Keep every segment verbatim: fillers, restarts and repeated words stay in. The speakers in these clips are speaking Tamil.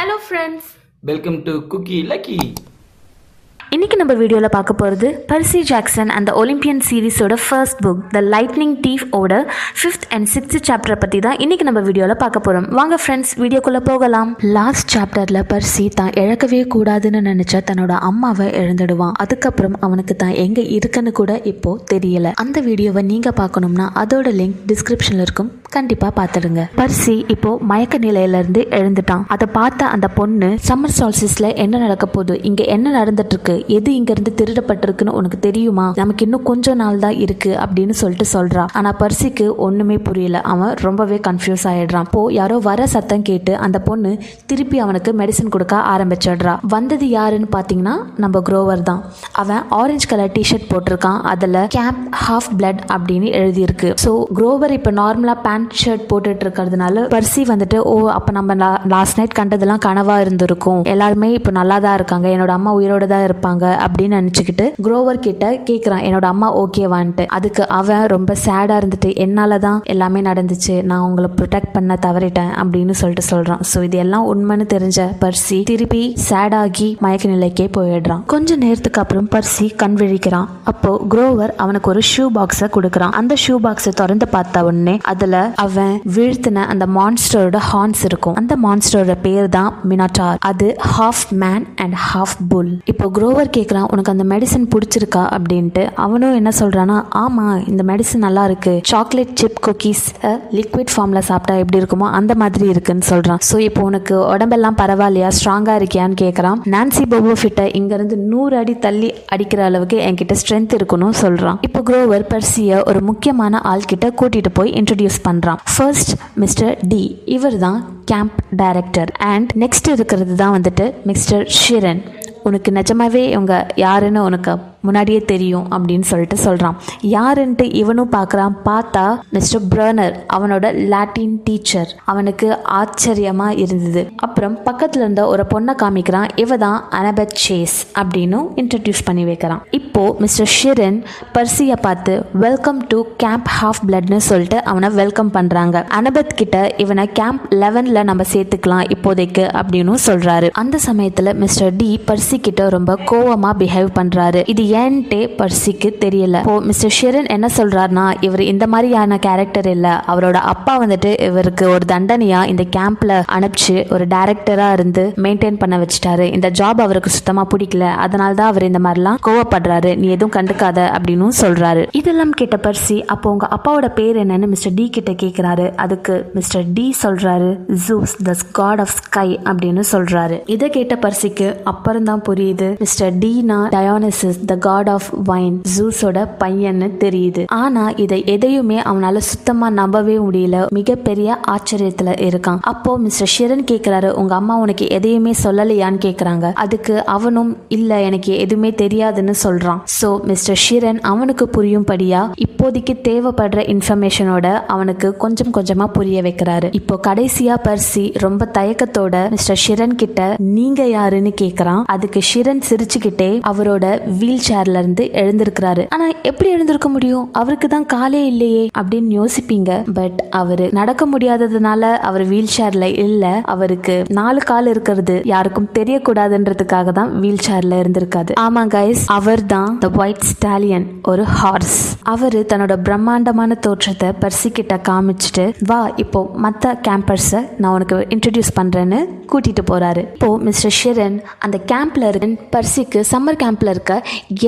Hello friends, welcome to Cookie Lucky. இன்றைக்கி நம்ம வீடியோவில் பார்க்க போகிறது Percy Jackson and the Olympian சீரீஸோட first book the lightning thief ஓட ஃபிஃப்த் அண்ட் சிக்ஸ்த் சாப்டரை பற்றி தான் இன்றைக்கி நம்ம வீடியோவில் பார்க்க போகிறோம். வாங்க ஃப்ரெண்ட்ஸ், வீடியோக்குள்ளே போகலாம். லாஸ்ட் சாப்டரில் பர்சி தான் இழக்கவே கூடாதுன்னு நினச்சா தன்னோட அம்மாவை இழந்துடுவான். அதுக்கப்புறம் அவனுக்கு தான் எங்கே இருக்குன்னு கூட இப்போது தெரியலை. அந்த வீடியோவை நீங்கள் பார்க்கணும்னா அதோட லிங்க் டிஸ்கிரிப்ஷனில் இருக்கும், கண்டிப்பாக பார்த்துடுங்க. பர்சி இப்போது மயக்க நிலையிலேருந்து எழுந்துட்டான். அதை பார்த்த அந்த பொண்ணு, சம்மர் சால்சிஸில் என்ன நடக்க போகுது, இங்கே என்ன நடந்துட்டுருக்கு, எது இங்கேருந்து திருடப்பட்டிருக்குன்னு உனக்கு தெரியுமா, நமக்கு இன்னும் கொஞ்சம் நாள் தான் இருக்குது அப்படின்னு சொல்லிட்டு சொல்கிறா. ஆனால் பர்சிக்கு ஒன்றுமே புரியல. அவன் ரொம்பவே கன்ஃபியூஸ் ஆகிடுறான். அப்போது யாரோ வர சத்தம் கேட்டு அந்த பொண்ணு திருப்பி அவனுக்கு மெடிசன் கொடுக்க ஆரம்பிச்சிடுறா. வந்தது யாருன்னு பார்த்தீங்கன்னா நம்ம குரோவர் தான். அவன் ஆரஞ்சு கலர் டிஷர்ட் போட்டிருக்கான். அதில் கேம்ப் ஹாஃப் பிளட் அப்படின்னு எழுதியிருக்கு. ஸோ குரோவர் இப்போ நார்மலாக பேண்ட் ஷர்ட் போட்டுட்டு இருக்கிறதுனால பர்சி வந்துட்டு, ஓ அப்போ நம்ம லாஸ்ட் நைட் கண்டதெல்லாம் கனவாக இருந்திருக்கும், எல்லாருமே இப்போ நல்லா தான் இருக்காங்க, என்னோட அம்மா உயிரோடு தான் இருப்பாங்க அப்படின்னு நினைச்சுக்கிட்டு குரோவர் கிட்ட கேட்கிறான், என்னோட அம்மா ஓகேவான்ட்டு. அதுக்கு அவன் ரொம்ப சேடா இருந்துட்டு, என்னாலதான் எல்லாமே நடந்துச்சு, நான் உங்களை ப்ரொடெக்ட் பண்ண தவறிட்டேன் அப்படின்னு சொல்லிட்டு சொல்றான். ஸோ இதெல்லாம் உண்மைன்னு தெரிஞ்ச பர்சி திருப்பி சேடாகி மயக்க நிலைக்கே போயிடுறான். கொஞ்ச நேரத்துக்கு அப்புறம் பர்சி கண் விழிக்கிறான். அப்போ குரோவர் அவனுக்கு ஒரு ஷூ பாக்ஸ கொடுக்கறான். அந்த ஷூ பாக்ஸை திறந்து பார்த்த உடனே அதுல அவன் வீழ்த்தின அந்த மான்ஸ்டரோட ஹார்ன்ஸ் இருக்கும். அந்த மான்ஸ்டரோட பேர் தான் மினாட்டார். அது half man and half bull. இப்போ குரோவர் கேட்குறான், உனக்கு அந்த மெடிசன் பிடிச்சிருக்கா அப்படின்ட்டு. அவனும் என்ன சொல்கிறான்னா, ஆமாம் இந்த மெடிசன் நல்லா இருக்கு, சாக்லேட் சிப் குக்கீஸ் லிக்விட் ஃபார்மில் சாப்பிட்டா எப்படி இருக்குமோ அந்த மாதிரி இருக்குன்னு சொல்கிறான். ஸோ இப்போ உனக்கு உடம்பெல்லாம் பரவாயில்லையா, ஸ்ட்ராங்காக இருக்கியான்னு கேட்குறான். நான்சி போபோ ஃபிட்டை இங்கேருந்து நூறு அடி தள்ளி அடிக்கிற அளவுக்கு என்கிட்ட ஸ்ட்ரென்த் இருக்குன்னு சொல்கிறான். இப்போ குரோவர் பர்சியை ஒரு முக்கியமான ஆள்கிட்ட கூட்டிகிட்டு போய் இன்ட்ரடியூஸ் பண்ணுறான். ஃபர்ஸ்ட் மிஸ்டர் டி, இவர் தான் கேம்ப் டைரக்டர். அண்ட் நெக்ஸ்ட் இருக்கிறது தான் வந்துட்டு மிஸ்டர் ஷிரன். உனக்கு நிஜமாவே இவங்க யாருன்னு உனக்கு முன்னாடியே தெரியும் அப்படின்னு சொல்லிட்டு சொல்கிறான். யாருன்ட்டு இவனும் பார்க்குறான். பார்த்தா மிஸ்டர் பிரனர், அவனோட லாட்டின் டீச்சர். அவனுக்கு ஆச்சரியமாக இருந்தது. அப்புறம் பக்கத்தில் இருந்த ஒரு பொண்ணை காமிக்கிறான். இவ தான் அனபெத் சேஸ் அப்படின்னு இன்ட்ரடியூஸ் பண்ணி வைக்கிறான். இப்போது மிஸ்டர் ஷிரன் பர்சியை பார்த்து வெல்கம் டு கேம்ப் ஹாஃப் பிளட்னு சொல்லிட்டு அவனை வெல்கம் பண்ணுறாங்க. அனபெத் கிட்ட இவனை கேம்ப் லெவனில் நம்ம சேர்த்துக்கலாம் இப்போதைக்கு அப்படின்னு சொல்கிறாரு. அந்த சமயத்தில் மிஸ்டர் டி பர்சி கிட்ட ரொம்ப கோவமாக பிஹேவ் பண்ணுறாரு. இது ஏன்ட்டே பர்சிக்கு தெரியல. இப்போ மிஸ்டர் ஷிரன் என்ன சொல்றாருன்னா, இவர் இந்த மாதிரியான கேரக்டர் இல்லை, அவரோட அப்பா வந்துட்டு இவருக்கு ஒரு தண்டனையா இந்த கேம்ப்ல அனுப்பிச்சு ஒரு டைரக்டரா இருந்து மெயின்டைன் பண்ண வச்சுட்டாரு. இந்த ஜாப் அவருக்கு சுத்தமா பிடிக்கல, அதனால தான் அவர் இந்த மாதிரிலாம் கோவப்படுறாரு, நீ எதுவும் கண்டுக்காத அப்படின்னு சொல்றாரு. இதெல்லாம் கேட்ட பர்சி, அப்போ உங்க அப்பாவோட பேர் என்னன்னு மிஸ்டர் டி கிட்ட கேட்கிறாரு. அதுக்கு மிஸ்டர் டி சொல்றாரு, Zeus the god of sky அப்படின்னு சொல்றாரு. இதை கேட்ட பர்சிக்கு அப்புறம் தான் புரியுது, மிஸ்டர் டீனா Dionysus the god of wine, ஜூஸோட பையன்னு தெரியுது. ஆனா இதை எதையுமே அவனால சுத்தமா நம்பவே முடியல, மிகப்பெரிய ஆச்சரியத்துல இருக்கான். அப்போ மிஸ்டர் ஷிரன் கேக்குறாரு, உங்க அம்மா உனக்கு எதையுமே சொல்லலையான்னு கேக்குறாங்க. அதுக்கு அவனும் இல்ல எனக்கு எதுவுமே தெரியாதுன்னு சொல்றான். சோ மிஸ்டர் ஷிரன் அவனுக்கு புரியும்படியா இப்போதைக்கு தேவைப்படுற இன்ஃபர்மேஷனோட அவனுக்கு கொஞ்சம் கொஞ்சமா புரிய வைக்கிறாரு. இப்போ கடைசியா பர்சி ரொம்ப தயக்கத்தோட மிஸ்டர் ஷிரன் கிட்ட நீங்க யாருன்னு கேக்குறான். அதுக்கு ஷிரன் சிரிச்சுக்கிட்டே அவரோட வீல் சேர்ல இருந்து எழுந்திருக்கிறாரு. ஆனா எப்படி எழுந்திருக்க முடியும், அவருக்கு தான் காலே இல்லையே அப்படின்னு யோசிப்பீங்க. பட் அவரு நடக்க முடியாததுனால அவர் வீல் சேர்ல இல்ல, அவருக்கு நாலு கால் இருக்கிறது யாருக்கும் தெரியக்கூடாதுன்றதுக்காக தான் வீல் சேர்ல இருந்திருக்காது. ஆமா கைஸ், அவர் தான் தி ஒயிட் ஸ்டாலியன், ஒரு ஹார்ஸ். அவரு தன்னோட பிரம்மாண்டமான தோற்றத்தை பர்சி கிட்ட காமிச்சிட்டு, வா இப்போ மத்த கேம்பர்ஸ நான் உனக்கு இன்ட்ரடியூஸ் பண்றேன்னு கூட்டிட்டு போறாரு. இப்போ மிஸ்டர் ஷிரன் அந்த கேம்ப்ல இருக்க பர்சிக்கு சம்மர் கேம்ப்ல இருக்க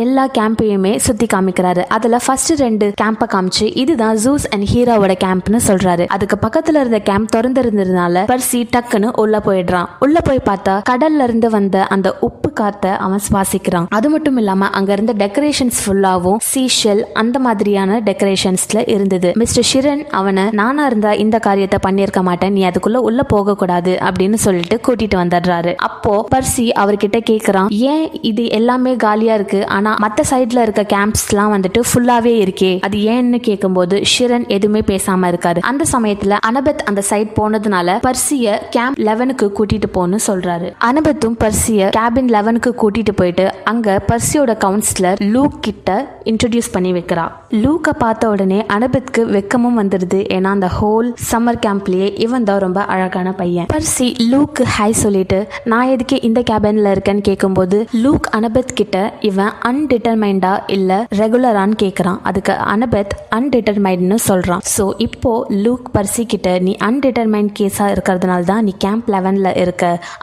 எல்லா கேம்பையுமே சுத்தி காமிக்கிறாரு. அதுல ஃபர்ஸ்ட் ரெண்டு கேம்பை காமிச்சு இதுதான் ஜூஸ் அண்ட் ஹீரோவோட கேம்ப்னு சொல்றாரு. அதுக்கு பக்கத்துல இருந்த கேம்ப் திறந்து இருந்ததுனால பர்சி டக்குன்னு உள்ள போயிடுறான். உள்ள போய் பார்த்தா கடல்ல இருந்து வந்த அந்த உப்பு காத்தை அவன் சுவாசிக்கிறான். அது மட்டும் இல்லாம அங்க இருந்த டெக்கரேஷன்ஸ் ஃபுல்லாவும் சீஷெல் அந்த மாதிரியான டெக்கரேஷன்ஸ்ல இருந்தது. மிஸ்டர் ஷிரன் அவனை, நானா இருந்தா இந்த காரியத்தை பண்ணியிருக்க மாட்டேன், நீ அதுக்குள்ள உள்ள போக கூடாது அப்படின்னு சொல்லிட்டு கூட்டிட்டு வந்துடுறாரு. அப்போ பர்சி அவர்கிட்ட கேக்குறான், ஏன் இது எல்லாமே காலியா இருக்கு, ஆனா மற்ற சைட்ல இருக்க கேம்ப்ஸ்லாம் வந்துட்டு ஃபுல்லாவே இருக்கே, அது ஏன்னு கேட்கும்போது ஷிரன் எதுவுமே பேசாம இருக்காரு. அந்த சமயத்துல அனபத் அந்த சைட் போனதுனால பர்சிய கேம்ப் லெவனுக்கு கூட்டிட்டு போன்னு சொல்றாரு. அனபத்தும் பர்சிய கேபின் லெவனுக்கு கூட்டிட்டு போயிட்டு அங்க பர்சியோட கவுன்சிலர் லூக் கிட்ட இன்ட்ரோடியூஸ் பண்ணி வைக்கிறா. லூக்க பார்த்த உடனே அனபத்துக்கு வெக்கமும் வந்துடுது. ஏன்னா அந்த ஹோல் சம்மர் கேம்ப்லயே இவன் தான் ரொம்ப அழகான பையன். பர்சி லூக்கு ஹாய் சொல்லிட்டு நான் எதுக்கு இந்த கேபின்ல இருக்கேன்னு கேட்கும்போது லூக் அனபத் கிட்ட இவன் அன்டிட்டர்மைண்டா இல்ல ரெகுலரான்னு கேட்கறான். அதுக்கு அனபத் அன்டிட்டர்மைண்ட்னு சொல்றான். சோ இப்போ லூக் பர்சி கிட்ட நீ அன்டிட்டர்மைண்ட் கேஸா இருக்கிறதுனால தான் நீ கேம்ப் லெவன்ல இருக்க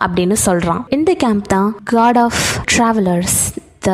அப்படின்னு சொல்றான். இந்த கேம்ப் தான் காட் ஆஃப் டிராவலர்ஸ், த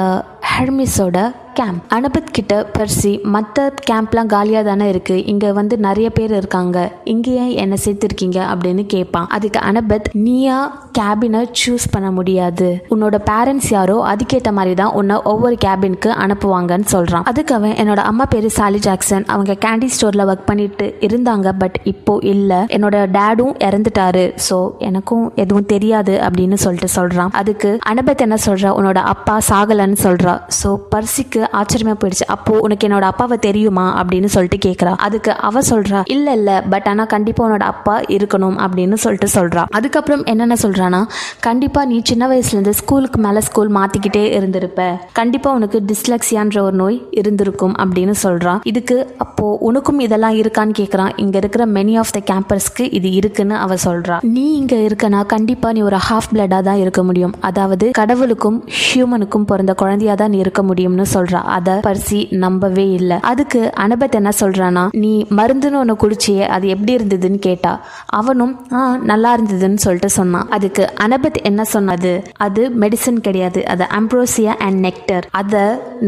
ஹெர்மிஸோட கேம்ப். அனபத் கிட்ட பர்சி மற்ற கேம்ப்லாம் காலியாக தானே இருக்கு, இங்கே வந்து நிறைய பேர் இருக்காங்க, இங்கேயே என்னை சேர்த்துருக்கீங்க அப்படின்னு கேட்பான். அதுக்கு அனபத் நீயா கேபினை சூஸ் பண்ண முடியாது, உன்னோட பேரண்ட்ஸ் யாரோ அதுக்கேற்ற மாதிரி தான் உன்னை ஒவ்வொரு கேபினுக்கு அனுப்புவாங்கன்னு சொல்கிறான். அதுக்கு அவன் என்னோட அம்மா பேர் சாலி ஜாக்சன், அவங்க கேண்டி ஸ்டோரில் ஒர்க் பண்ணிட்டு இருந்தாங்க, பட் இப்போ இல்லை, என்னோட டேடும் இறந்துட்டாரு, ஸோ எனக்கும் எதுவும் தெரியாது அப்படின்னு சொல்லிட்டு சொல்கிறான். அதுக்கு அனபத் என்ன சொல்கிறா, உன்னோட அப்பா சாகலன்னு சொல்கிறா. ஸோ பர்சிக்கு ஆச்சரியமா போயிடுச்சு. அப்போ உனக்கு என்னோட அப்பாவை தெரியுமா அப்படின்னு சொல்லிட்டு கேட்கறா. அதுக்கு அவ சொல்றா இல்ல இல்ல, பட் ஆனா கண்டிப்பா உன்னோட அப்பா இருக்கணும் அப்படின்னு சொல்லிட்டு சொல்றா. அதுக்கப்புறம் என்னென்ன சொல்றானா, கண்டிப்பா நீ சின்ன வயசுல இருந்து ஸ்கூலுக்கு மேல ஸ்கூல் மாத்திக்கிட்டே இருந்திருப்ப, கண்டிப்பா உனக்கு டிஸ்லெக்ஸியான்ற ஒரு நோய் இருந்திருக்கும் அப்படின்னு சொல்றா. இதுக்கு அப்போ உனக்கும் இதெல்லாம் இருக்கான்னு கேட்கறான். இங்க இருக்கிற மெனி ஆஃப் த கேம்பர்ஸ்க்கு இது இருக்குன்னு அவ சொல்றா. நீ இங்க இருக்கனா கண்டிப்பா நீ ஒரு ஹாஃப் பிளட்டா தான் இருக்க முடியும், அதாவது கடவுளுக்கும் ஹியூமனுக்கும் பிறந்த குழந்தையா தான் நீ இருக்க முடியும்னு சொல்ற. அத பர்சி நம்பவே இல்ல. அதுக்கு அனபத் என்ன சொல்றானா, நீ மருந்துன்னு ஒன்னு குடிச்சியே, அது எப்படி இருந்ததுன்னு கேட்டா. அவனும் நல்லா இருந்ததுன்னு சொல்லிட்டு சொன்னான். அதுக்கு அனபத் என்ன சொன்னது, அது மெடிசன் கிடையாது, அது அம்ப்ரோசியா அண்ட் நெக்டர், அத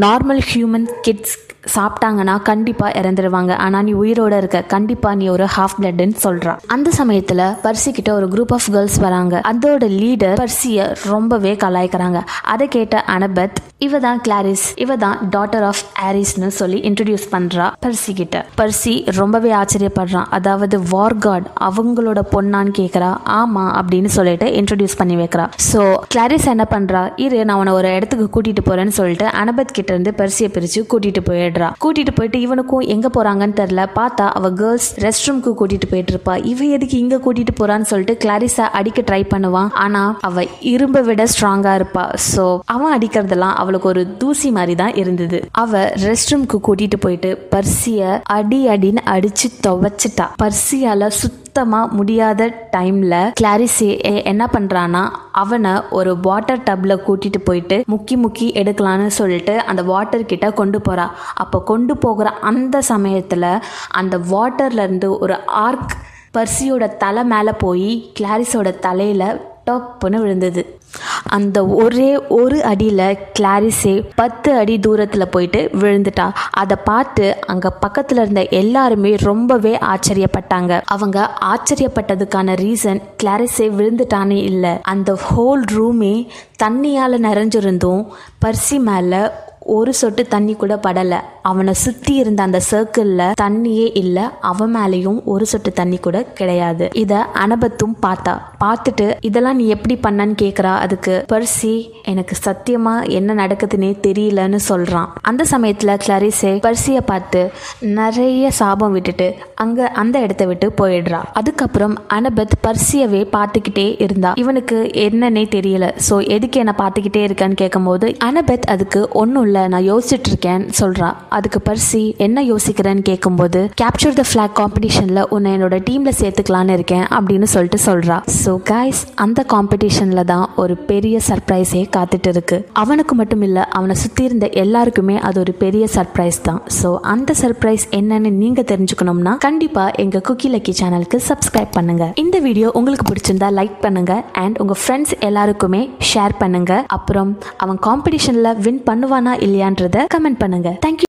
நார்மல் ஹியூமன் கிட்ஸ் சாப்பிட்டாங்கன்னா கண்டிப்பா இறந்துருவாங்க, ஆனா நீ உயிரோட இருக்க, கண்டிப்பா நீ ஒரு ஹாஃப் பிளட்னு சொல்றான். அந்த சமயத்துல பர்சி கிட்ட ஒரு குரூப் ஆஃப் கேர்ள்ஸ் வராங்க. அதோட லீடர் பர்சிய ரொம்பவே கலாய்க்கிறாங்க. அதை கேட்ட அனபத் இவ தான் கிளாரிஸ், இவ தான் டாட்டர் ஆஃப் ஆரிஸ்னு சொல்லி இன்ட்ரடியூஸ் பண்றா பர்சி கிட்ட. பர்சி ரொம்பவே ஆச்சரியப்படுறான். அதாவது வார் காட் அவங்களோட பொண்ணான்னு கேட்கறா. ஆமா அப்படின்னு சொல்லிட்டு இன்ட்ரடியூஸ் பண்ணி வைக்கிறா. சோ கிளாரிஸ் என்ன பண்றா, இரு நான் உன ஒரு இடத்துக்கு கூட்டிட்டு போறேன்னு சொல்லிட்டு அனபத் கிட்ட இருந்து பர்சியை பிரிச்சு கூட்டிட்டு போயிடுறா. கூட்டிட்டு போயிட்டு இவனுக்கும் எங்க போறாங்கன்னு தெரியல. பார்த்தா அவ கேர்ள்ஸ் ரெஸ்ட் ரூம்க்கு கூட்டிட்டு போயிட்டு இருப்பா. இவ எதுக்கு இங்க கூட்டிட்டு போறான்னு சொல்லிட்டு கிளாரிஸா அடிக்க ட்ரை பண்ணுவான். ஆனா அவ இரும்ப விட ஸ்ட்ராங்கா இருப்பா. சோ அவன் அடிக்கிறதெல்லாம் அவளுக்கு ஒரு தூசி மாதிரி தான் இருந்தது. அவ ரெஸ்ட் ரூம்க்கு கூட்டிட்டு போயிட்டு பர்சிய அடி அடின்னு அடிச்சு துவைச்சிட்டா. பர்சியால சுத்த முடியாத டைம்ல கிளாரிஸ் என்ன பண்றானா, அவனை ஒரு வாட்டர் டப்ல கூட்டிட்டு போயிட்டு முக்கி முக்கி எடுக்கலான்னு சொல்லிட்டு அந்த வாட்டர் கிட்ட கொண்டு போறா. அப்ப கொண்டு போகிற அந்த சமயத்துல அந்த வாட்டர்ல இருந்து ஒரு ஆர்க் பர்சியோட தலை மேல போய் கிளாரிஸோட தலையில டப்புன்னு விழுந்தது. அந்த ஒரே ஒரு அடியில் கிளாரிஸே பத்து அடி தூரத்தில் போயிட்டு விழுந்துட்டா. அதை பார்த்து அங்கே பக்கத்தில் இருந்த எல்லாருமே ரொம்பவே ஆச்சரியப்பட்டாங்க. அவங்க ஆச்சரியப்பட்டதுக்கான ரீசன் கிளாரிஸே விழுந்துட்டானே இல்லை, அந்த ஹோல் ரூமே தண்ணியால் நிறைஞ்சிருந்தும் பர்சி மேலே ஒரு சொட்டு தண்ணி கூட படலை. அவனை சுற்றி இருந்த அந்த சர்க்கிளில் தண்ணியே இல்லை, அவன் மேலேயும் ஒரு சொட்டு தண்ணி கூட கிடையாது. இதை அனபத்தும் பார்த்தா. பார்த்துட்டு இதெல்லாம் நீ எப்படி பண்ணன்னு கேட்குறா. அதுக்கு பர்சி எனக்கு சத்தியமாக என்ன நடக்குதுன்னே தெரியலன்னு சொல்கிறான். அந்த சமயத்தில் கிளாரிஸே பர்சியை பார்த்து நிறைய சாபம் விட்டுட்டு அங்கே அந்த இடத்த விட்டு போயிடுறா. அதுக்கப்புறம் அனபத் பர்சியவே பார்த்துக்கிட்டே இருந்தா. இவனுக்கு என்னன்னே தெரியல. ஸோ எதுக்கு என்னை பார்த்துக்கிட்டே இருக்கான்னு கேட்கும்போது அனபத் அதுக்கு ஒன்றும் நான் யோசிச்சுட்டு இருக்கேன்னு சொல்றா. அதுக்கு பர்சி என்ன யோசிக்கிறேன்னு கேட்கும்போது கேப்சர் த ஃபிளாக் காம்படிஷன்ல உன்னை என்னோட டீம்ல சேர்த்துக்கலான்னு இருக்கேன் அப்படின்னு சொல்லிட்டு சொல்றா. ஸோ கைஸ், அந்த காம்படிஷன்ல தான் ஒரு பெரிய சர்ப்ரைஸே காத்துட்டு இருக்கு. அவனுக்கு மட்டும் இல்லை, அவனை சுற்றி இருந்த எல்லாருக்குமே அது ஒரு பெரிய சர்ப்ரைஸ் தான். ஸோ அந்த சர்ப்ரைஸ் என்னன்னு நீங்க தெரிஞ்சுக்கணும்னா கண்டிப்பா எங்க குக்கி லக்கி சேனலுக்கு சப்ஸ்கிரைப் பண்ணுங்க. இந்த வீடியோ உங்களுக்கு பிடிச்சிருந்தா லைக் பண்ணுங்க அண்ட் உங்க ஃப்ரெண்ட்ஸ் எல்லாருக்குமே ஷேர் பண்ணுங்க. அப்புறம் அவன் காம்படிஷன்ல வின் பண்ணுவானா இல்லையான்றத கமெண்ட் பண்ணுங்க. தேங்க்யூ.